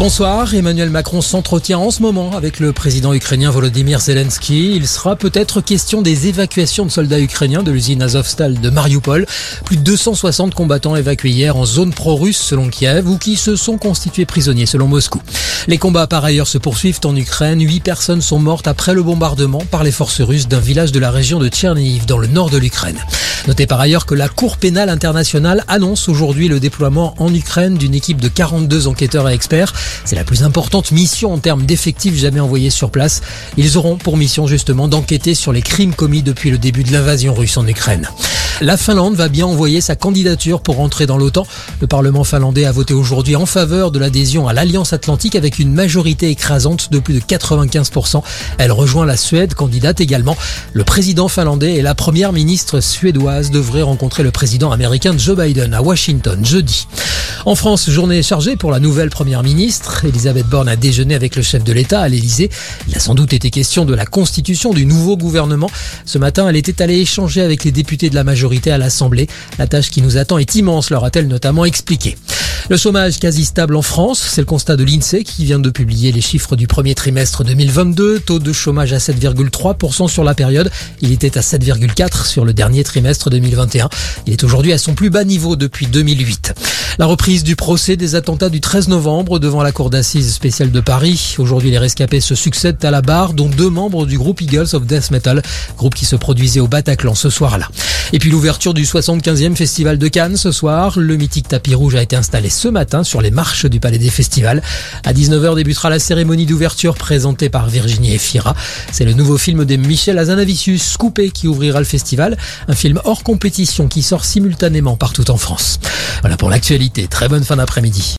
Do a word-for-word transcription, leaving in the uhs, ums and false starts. Bonsoir, Emmanuel Macron s'entretient en ce moment avec le président ukrainien Volodymyr Zelensky. Il sera peut-être question des évacuations de soldats ukrainiens de l'usine Azovstal de Mariupol. Plus de deux cent soixante combattants évacués hier en zone pro-russe selon Kiev ou qui se sont constitués prisonniers selon Moscou. Les combats par ailleurs se poursuivent en Ukraine. Huit personnes sont mortes après le bombardement par les forces russes d'un village de la région de Tcherniv dans le nord de l'Ukraine. Notez par ailleurs que la Cour pénale internationale annonce aujourd'hui le déploiement en Ukraine d'une équipe de quarante-deux enquêteurs et experts. C'est la plus importante mission en termes d'effectifs jamais envoyés sur place. Ils auront pour mission justement d'enquêter sur les crimes commis depuis le début de l'invasion russe en Ukraine. La Finlande va bien envoyer sa candidature pour entrer dans l'OTAN. Le Parlement finlandais a voté aujourd'hui en faveur de l'adhésion à l'Alliance Atlantique avec une majorité écrasante de plus de quatre-vingt-quinze pour cent. Elle rejoint la Suède, candidate également. Le président finlandais et la première ministre suédoise devraient rencontrer le président américain Joe Biden à Washington jeudi. En France, journée chargée pour la nouvelle première ministre. Élisabeth Borne a déjeuné avec le chef de l'État à l'Élysée. Il a sans doute été question de la constitution du nouveau gouvernement. Ce matin, elle était allée échanger avec les députés de la majorité à l'Assemblée. La tâche qui nous attend est immense, leur a-t-elle notamment expliqué. Le chômage quasi stable en France, c'est le constat de l'INSEE qui vient de publier les chiffres du premier trimestre deux mille vingt-deux. Taux de chômage à sept virgule trois pour cent sur la période. Il était à sept virgule quatre pour cent sur le dernier trimestre deux mille vingt et un. Il est aujourd'hui à son plus bas niveau depuis deux mille huit. La reprise du procès des attentats du treize novembre devant la cour d'assises spéciale de Paris. Aujourd'hui, les rescapés se succèdent à la barre, dont deux membres du groupe Eagles of Death Metal, groupe qui se produisait au Bataclan ce soir-là. Et puis l'ouverture du soixante-quinzième Festival de Cannes ce soir. Le mythique tapis rouge a été installé ce matin sur les marches du Palais des Festivals. À dix-neuf heures débutera la cérémonie d'ouverture présentée par Virginie Efira. C'est le nouveau film de Michel Hazanavicius, Coupé, qui ouvrira le festival. Un film hors compétition qui sort simultanément partout en France. Voilà pour l'actualité. Très bonne fin d'après-midi.